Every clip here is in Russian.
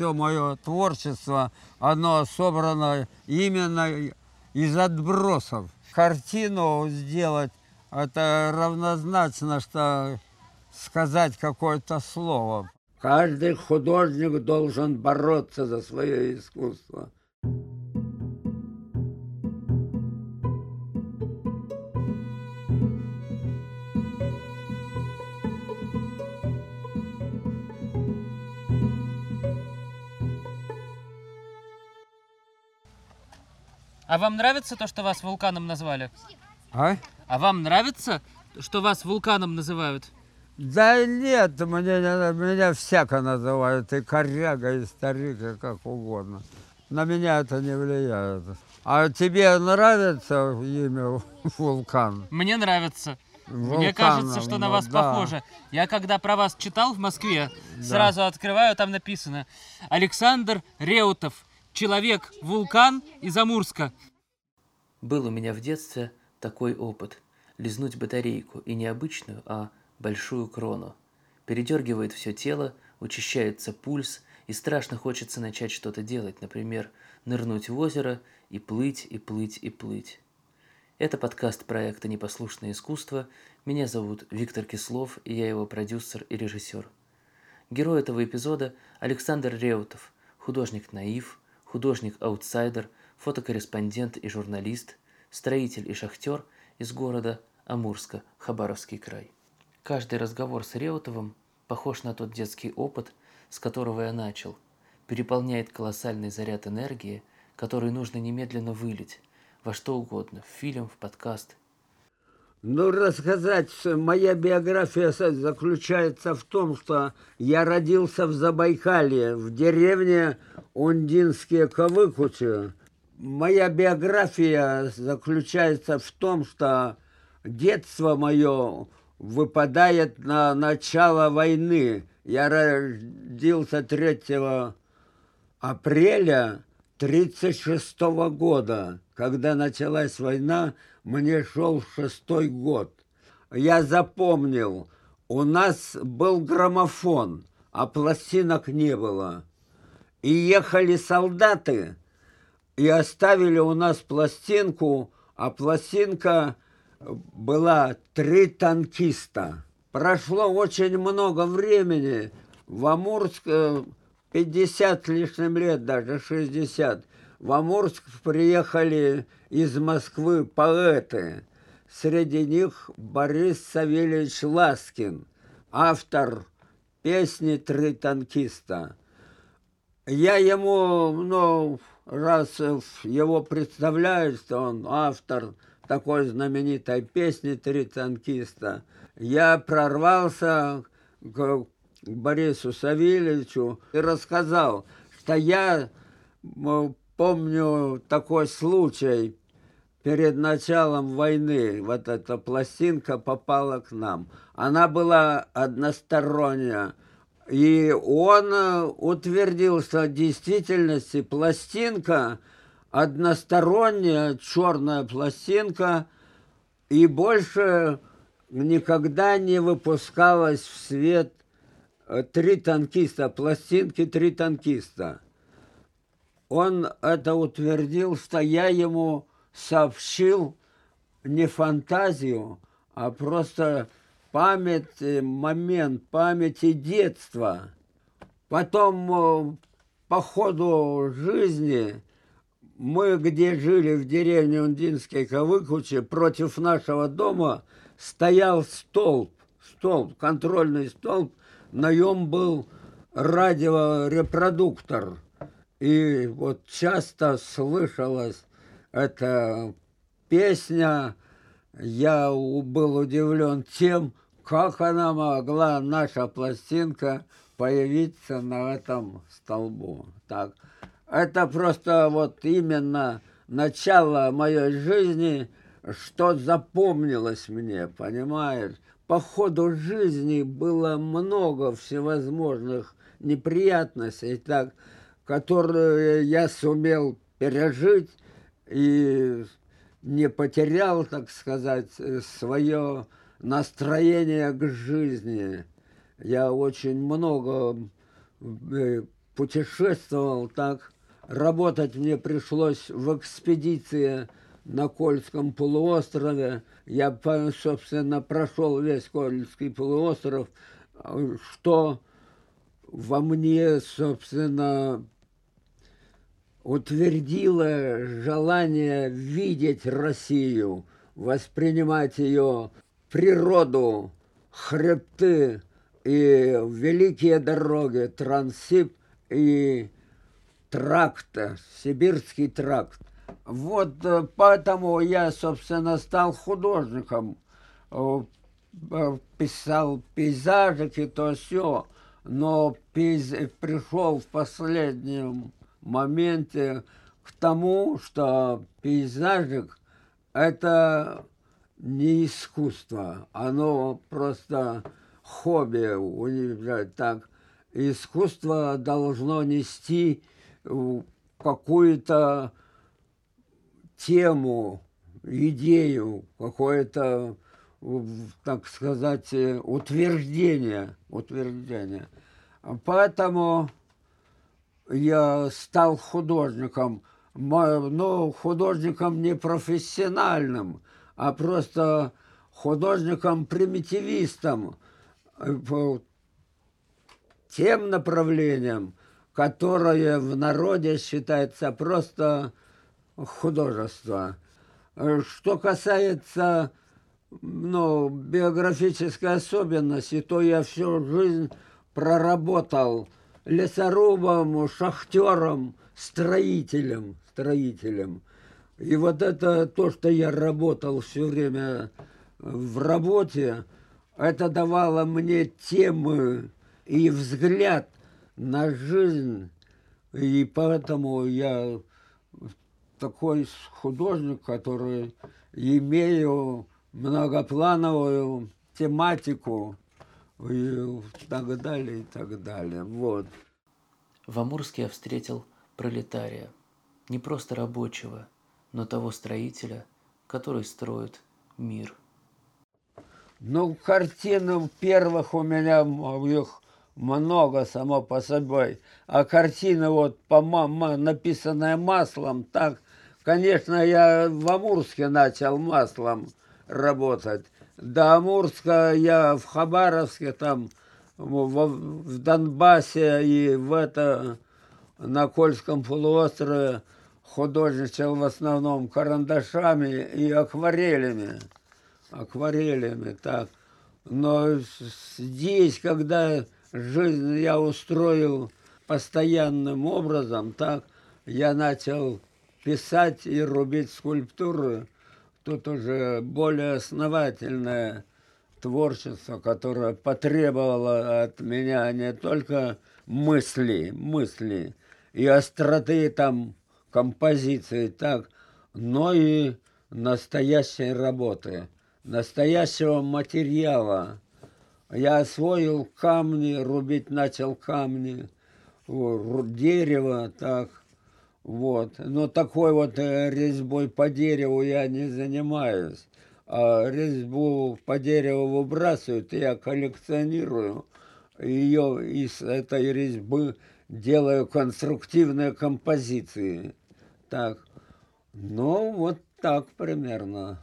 все мое творчество, оно собрано именно из отбросов. Картину сделать — это равнозначно, что сказать какое-то слово. Каждый художник должен бороться за свое искусство. А вам нравится то, что вас вулканом назвали? А вам нравится, что вас вулканом называют? Да нет, меня всяко называют, и коряга, и старик, и как угодно. На меня это не влияет. А тебе нравится имя вулкан? Мне нравится. Вулканом, мне кажется, что на вас похоже. Я когда про вас читал в Москве, сразу открываю, там написано: Александр Реутов, человек-вулкан из Амурска. Был у меня в детстве такой опыт. Лизнуть батарейку, и не обычную, а большую крону. Передергивает все тело, учащается пульс, и страшно хочется начать что-то делать, например, нырнуть в озеро и плыть, и плыть, и плыть. Это подкаст проекта «Непослушное искусство». Меня зовут Виктор Кислов, и я его продюсер и режиссер. Герой этого эпизода – Александр Реутов, художник-наив, художник-аутсайдер, фотокорреспондент и журналист, строитель и шахтер из города Амурска, Хабаровский край. Каждый разговор с Реутовым похож на тот детский опыт, с которого я начал. Переполняет колоссальный заряд энергии, который нужно немедленно вылить во что угодно, в фильм, в подкаст. Ну, рассказать, моя биография заключается в том, что я родился в Забайкалье, в деревне Ундинские-Кавыкучи. Моя биография заключается в том, что детство мое выпадает на начало войны. Я родился 3 апреля 1936 года. Когда началась война, мне шел 6-й год. Я запомнил, у нас был граммофон, а пластинок не было. И ехали солдаты и оставили у нас пластинку, а пластинка была «Три танкиста». Прошло очень много времени. В Амурск 50 лишним лет, даже 60. В Амурск приехали из Москвы поэты. Среди них Борис Савельевич Ласкин, автор песни «Три танкиста». Я ему, раз его представляю, что он автор такой знаменитой песни «Три танкиста», я прорвался к Борису Савельевичу и рассказал, что я помню такой случай перед началом войны. Вот эта пластинка попала к нам. Она была односторонняя. И он утвердил, что в действительности пластинка односторонняя, черная пластинка, и больше никогда не выпускалась в свет «Три танкиста», пластинки «Три танкиста». Он это утвердил, что я ему сообщил не фантазию, а просто память, момент памяти детства. Потом по ходу жизни мы, где жили в деревне Ундинские-Кавыкучи, против нашего дома стоял столб, контрольный столб, на нем был радиорепродуктор. И вот часто слышалась эта песня. Я был удивлен тем, как она могла, наша пластинка, появиться на этом столбу. Так. Это просто вот именно начало моей жизни, что запомнилось мне, понимаешь? По ходу жизни было много всевозможных неприятностей, так, которые я сумел пережить и не потерял, так сказать, свое настроение к жизни. Я очень много путешествовал так. Работать мне пришлось в экспедиции на Кольском полуострове. Я, собственно, прошел весь Кольский полуостров, что во мне, собственно, утвердило желание видеть Россию, воспринимать ее природу, хребты и великие дороги, Транссиб и тракта, Сибирский тракт. Вот поэтому я, собственно, стал художником, писал пейзажики, то все, но пришел в последнем моменте к тому, что пейзажик – это не искусство, оно просто хобби, у них так. Искусство должно нести какую-то тему, идею, какое-то, так сказать, утверждение. Поэтому я стал художником, но художником не профессиональным, а просто художником-примитивистом, тем направлением, которое в народе считается просто художество. Что касается биографической особенности, то я всю жизнь проработал лесорубом, шахтером, строителем. И вот это то, что я работал все время в работе, это давало мне темы и взгляд на жизнь. И поэтому я такой художник, который имею многоплановую тематику и так далее, и так далее. Вот. В Амурске я встретил пролетария, не просто рабочего, но того строителя, который строит мир. Картин первых у меня их много само по собой, а картина написанная маслом, так, конечно, я в Амурске начал маслом работать. До Амурска я в Хабаровске, там, в Донбассе и на Кольском полуострове художничал в основном карандашами и акварелями, так. Но здесь, когда жизнь я устроил постоянным образом, так, я начал писать и рубить скульптуры. Тут уже более основательное творчество, которое потребовало от меня не только мысли и остроты там композиции, так, но и настоящей работы, настоящего материала. Я освоил камни, рубить начал камни, дерево, так. Вот. Но такой резьбой по дереву я не занимаюсь. А резьбу по дереву выбрасывают, я коллекционирую ее, из этой резьбы делаю конструктивные композиции. Так. Вот так примерно.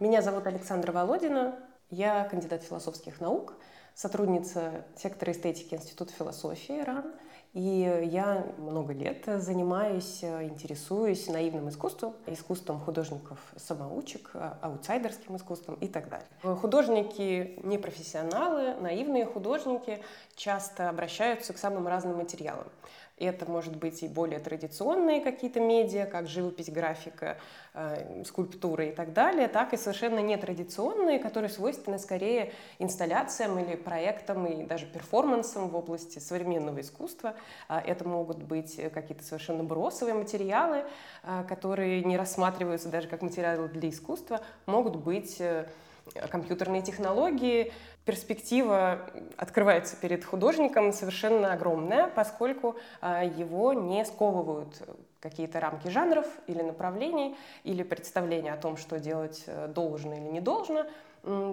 Меня зовут Александра Володина, я кандидат философских наук, сотрудница сектора эстетики Института философии РАН, и я много лет занимаюсь, интересуюсь наивным искусством, искусством художников-самоучек, аутсайдерским искусством и так далее. Художники не профессионалы, наивные художники часто обращаются к самым разным материалам. Это может быть и более традиционные какие-то медиа, как живопись, графика, скульптура и так далее, так и совершенно нетрадиционные, которые свойственны скорее инсталляциям или проектам и даже перформансам в области современного искусства. Это могут быть какие-то совершенно бросовые материалы, которые не рассматриваются даже как материалы для искусства, могут быть компьютерные технологии, перспектива открывается перед художником совершенно огромная, поскольку его не сковывают какие-то рамки жанров или направлений, или представления о том, что делать должно или не должно.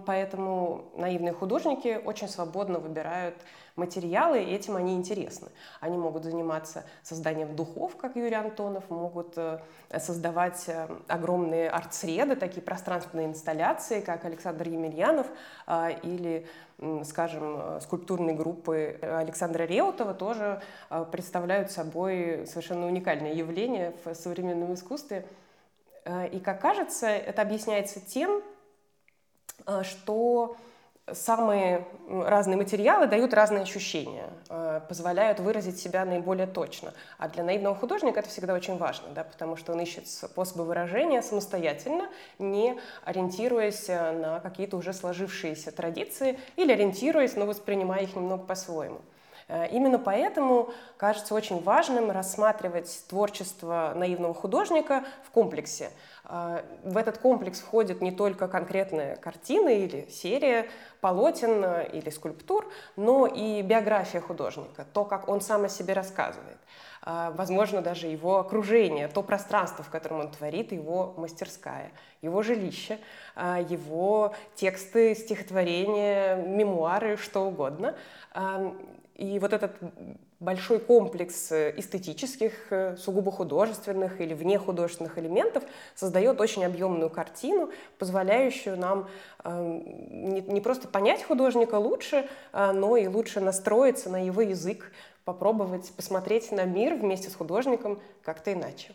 Поэтому наивные художники очень свободно выбирают материалы, и этим они интересны. Они могут заниматься созданием духов, как Юрий Антонов, могут создавать огромные арт-среды, такие пространственные инсталляции, как Александр Емельянов, или, скажем, скульптурные группы Александра Реутова тоже представляют собой совершенно уникальное явление в современном искусстве. И, как кажется, это объясняется тем, что самые разные материалы дают разные ощущения, позволяют выразить себя наиболее точно. А для наивного художника это всегда очень важно, да, потому что он ищет способы выражения самостоятельно, не ориентируясь на какие-то уже сложившиеся традиции или ориентируясь, но воспринимая их немного по-своему. Именно поэтому кажется очень важным рассматривать творчество наивного художника в комплексе. В этот комплекс входят не только конкретные картины или серия полотен или скульптур, но и биография художника, то, как он сам о себе рассказывает. Возможно, даже его окружение, то пространство, в котором он творит, его мастерская, его жилище, его тексты, стихотворения, мемуары, что угодно. И вот этот большой комплекс эстетических, сугубо художественных или внехудожественных элементов создает очень объемную картину, позволяющую нам не просто понять художника лучше, но и лучше настроиться на его язык, попробовать посмотреть на мир вместе с художником как-то иначе.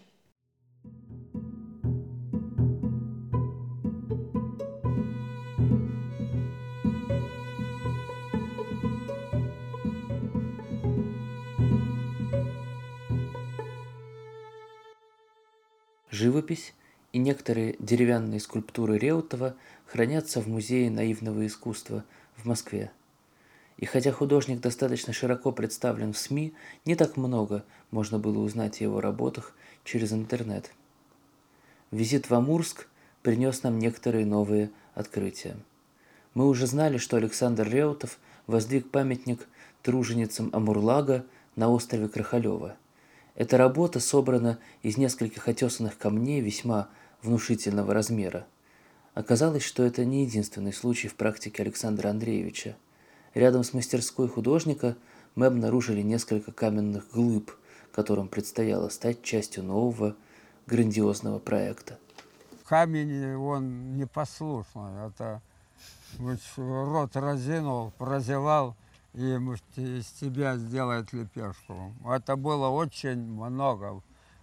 Живопись и некоторые деревянные скульптуры Реутова хранятся в Музее наивного искусства в Москве. И хотя художник достаточно широко представлен в СМИ, не так много можно было узнать о его работах через интернет. Визит в Амурск принес нам некоторые новые открытия. Мы уже знали, что Александр Реутов воздвиг памятник труженицам Амурлага на острове Крохолёво. Эта работа собрана из нескольких отесанных камней весьма внушительного размера. Оказалось, что это не единственный случай в практике Александра Андреевича. Рядом с мастерской художника мы обнаружили несколько каменных глыб, которым предстояло стать частью нового грандиозного проекта. Камень, он непослушный. Это рот разинул, прозевал. И из тебя сделать лепешку. Это было очень много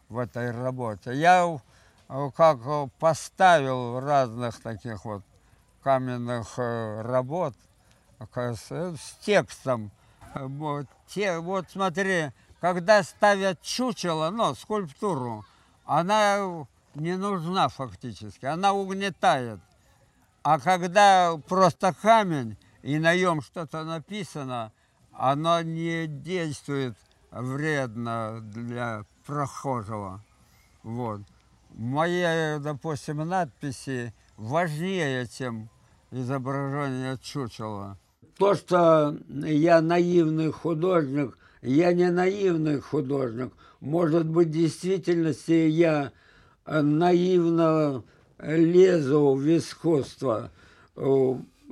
в этой работе. Я как поставил разных таких вот каменных работ с текстом. Вот смотри, когда ставят чучело, ну, скульптуру, она не нужна фактически, она угнетает. А когда просто камень, и на нем что-то написано, оно не действует вредно для прохожего. Вот. Мои, допустим, надписи важнее, чем изображение чучела. То, что я наивный художник, я не наивный художник. Может быть, в действительности я наивно лезу в искусство.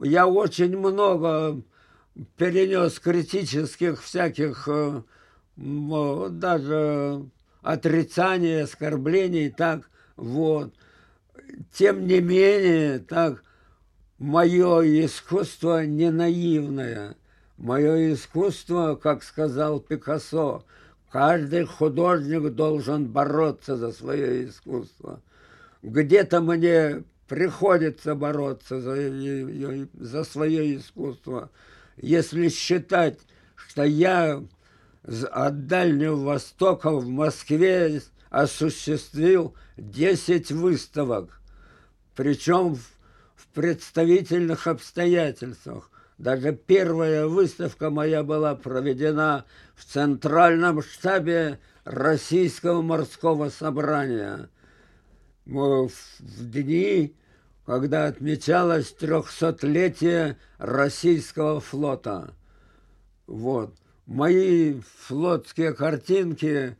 Я очень много перенес критических всяких, даже отрицаний, оскорблений, так вот. Тем не менее, так, мое искусство не наивное. Мое искусство, как сказал Пикассо, каждый художник должен бороться за свое искусство. Где-то мне приходится бороться за свое искусство. Если считать, что я от Дальнего Востока в Москве осуществил 10 выставок, причем в представительных обстоятельствах. Даже первая выставка моя была проведена в Центральном штабе Российского морского собрания. В дни когда отмечалось 300-летие российского флота. Вот. Мои флотские картинки,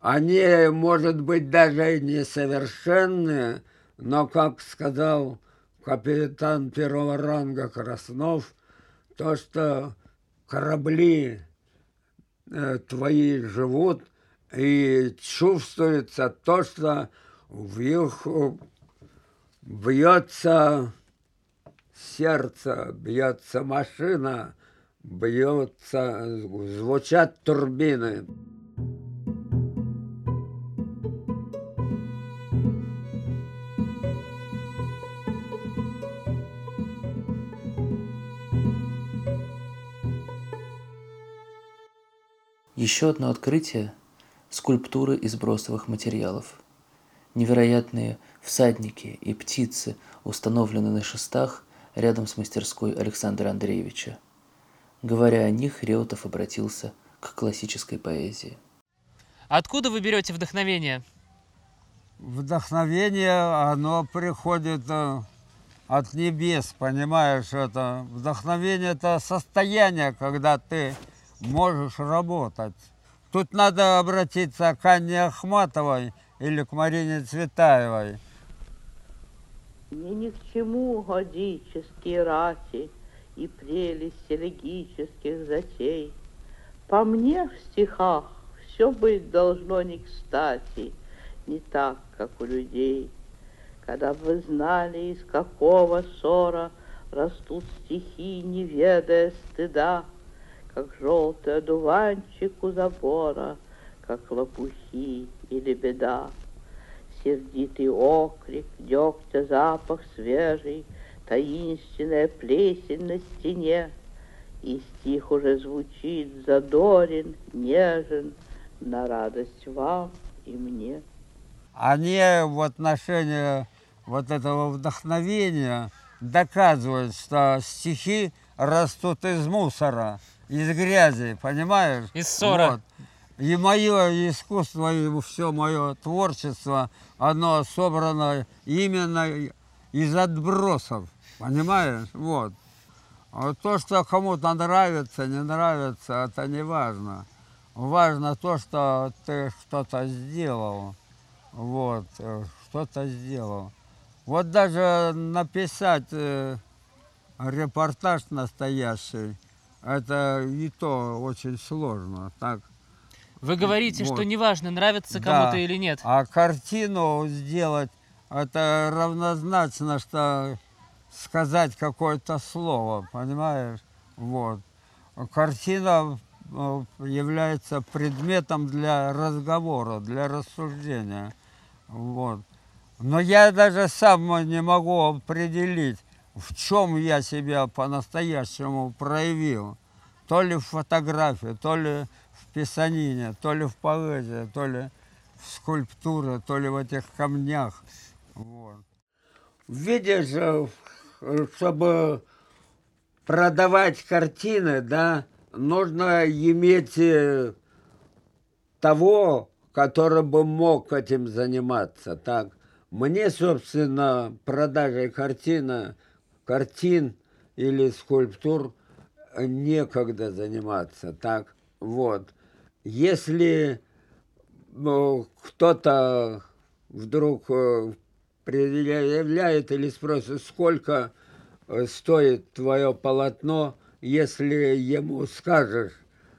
они, может быть, даже и несовершенны, но, как сказал капитан первого ранга Краснов, то, что корабли твои живут, и чувствуется то, что в их бьется сердце, бьется машина, звучат турбины. Еще одно открытие – скульптуры из бросовых материалов. Невероятные всадники и птицы установлены на шестах рядом с мастерской Александра Андреевича. Говоря о них, Реутов обратился к классической поэзии. Откуда вы берете вдохновение? Вдохновение, оно приходит от небес, понимаешь, это вдохновение – это состояние, когда ты можешь работать. Тут надо обратиться к Анне Ахматовой или к Марине Цветаевой. И ни к чему годические рати и прелесть элегических затей. По мне в стихах все быть должно не кстати, не так, как у людей. Когда бы вы знали, из какого сора растут стихи, не ведая стыда, как желтый одуванчик у забора, как лопухи и лебеда. Сердитый окрик, дегтя запах свежий, таинственная плесень на стене. И стих уже звучит задорен, нежен, на радость вам и мне. Они в отношении вот этого вдохновения доказывают, что стихи растут из мусора, из грязи, понимаешь? Из ссора. Вот. И мое искусство, и все мое творчество, оно собрано именно из отбросов, понимаешь? Вот. А то, что кому-то нравится, не нравится, это не важно. Важно то, что ты что-то сделал. Вот, что-то сделал. Вот даже написать репортаж настоящий, это и то очень сложно. Так, вы говорите, вот, что неважно, нравится кому-то, да, или нет. А картину сделать, это равнозначно, что сказать какое-то слово, понимаешь? Вот. Картина является предметом для разговора, для рассуждения. Вот. Но я даже сам не могу определить, в чем я себя по-настоящему проявил. То ли в фотографии, то ли в писанине, то ли в поэзии, то ли в скульптуре, то ли в этих камнях. Вот. Видишь, чтобы продавать картины, да, нужно иметь того, который бы мог этим заниматься. Так, мне, собственно, продажей картин или скульптур некогда заниматься, так, вот. Если кто-то вдруг предъявляет или спросит, сколько стоит твое полотно, если ему скажешь,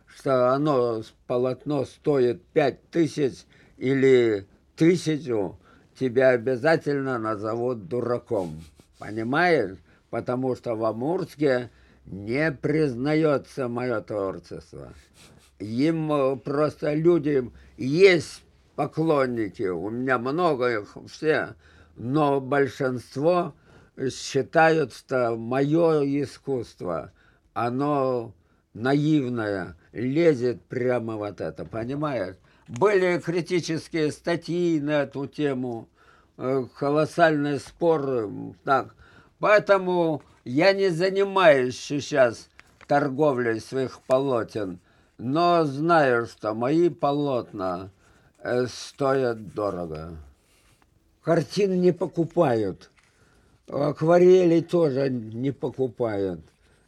что оно, полотно стоит 5000 или 1000, тебя обязательно назовут дураком, понимаешь? Потому что в Амурске не признается мое творчество. Им просто людям есть поклонники, у меня много их все, но большинство считают, что мое искусство, оно наивное, лезет прямо вот это, понимаешь? Были критические статьи на эту тему, колоссальные споры, так. Поэтому я не занимаюсь сейчас торговлей своих полотен, но знаю, что мои полотна стоят дорого. Картин не покупают. Акварели тоже не покупают.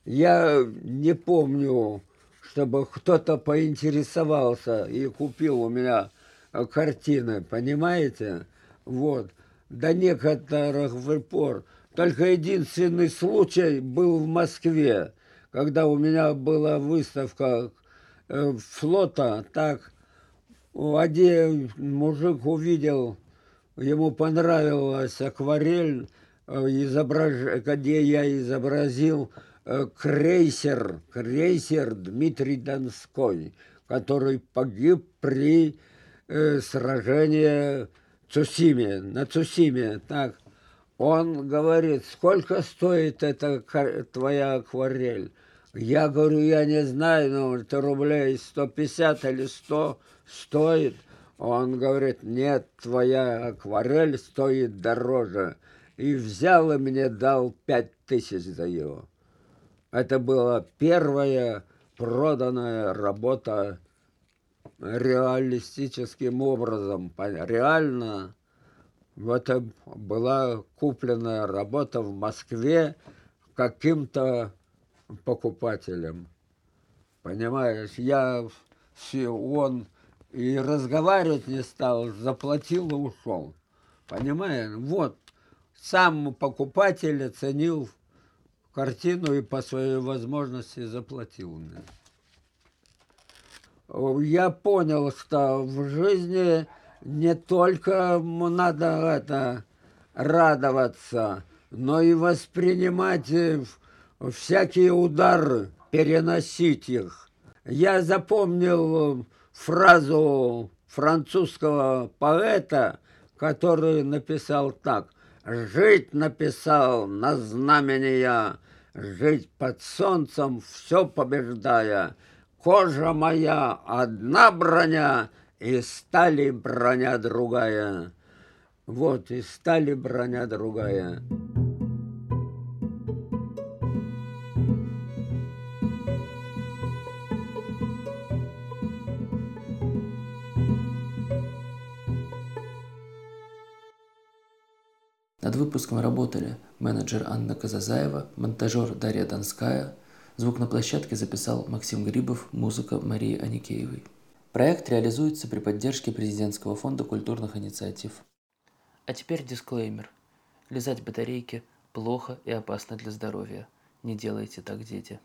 Я не помню, чтобы кто-то поинтересовался и купил у меня картины, понимаете? Вот. До некоторых пор. Только единственный случай был в Москве, когда у меня была выставка флота. Так один мужик увидел, ему понравилась акварель, где я изобразил крейсер Дмитрий Донской, который погиб при сражении на Цусиме. Так, он говорит, сколько стоит эта твоя акварель? Я говорю, я не знаю, но это рублей 150 или 100 стоит. Он говорит, нет, твоя акварель стоит дороже. И взял и мне дал 5000 за его. Это была первая проданная работа реалистическим образом. Реально, это была купленная работа в Москве каким-то покупателем. Понимаешь, он и разговаривать не стал, заплатил и ушел. Понимаешь, вот. Сам покупатель оценил картину и по своей возможности заплатил мне. Я понял, что в жизни не только надо радоваться, но и воспринимать всякие удары, переносить их. Я запомнил фразу французского поэта, который написал так. Жить написал на знамения, жить под солнцем, все побеждая. Кожа моя одна броня, и стали броня другая. Вот, и стали броня другая. Над выпуском работали менеджер Анна Казазаева, монтажер Дарья Донская, звук на площадке записал Максим Грибов, музыка Марии Аникеевой. Проект реализуется при поддержке Президентского фонда культурных инициатив. А теперь дисклеймер. Лизать батарейки плохо и опасно для здоровья. Не делайте так, дети.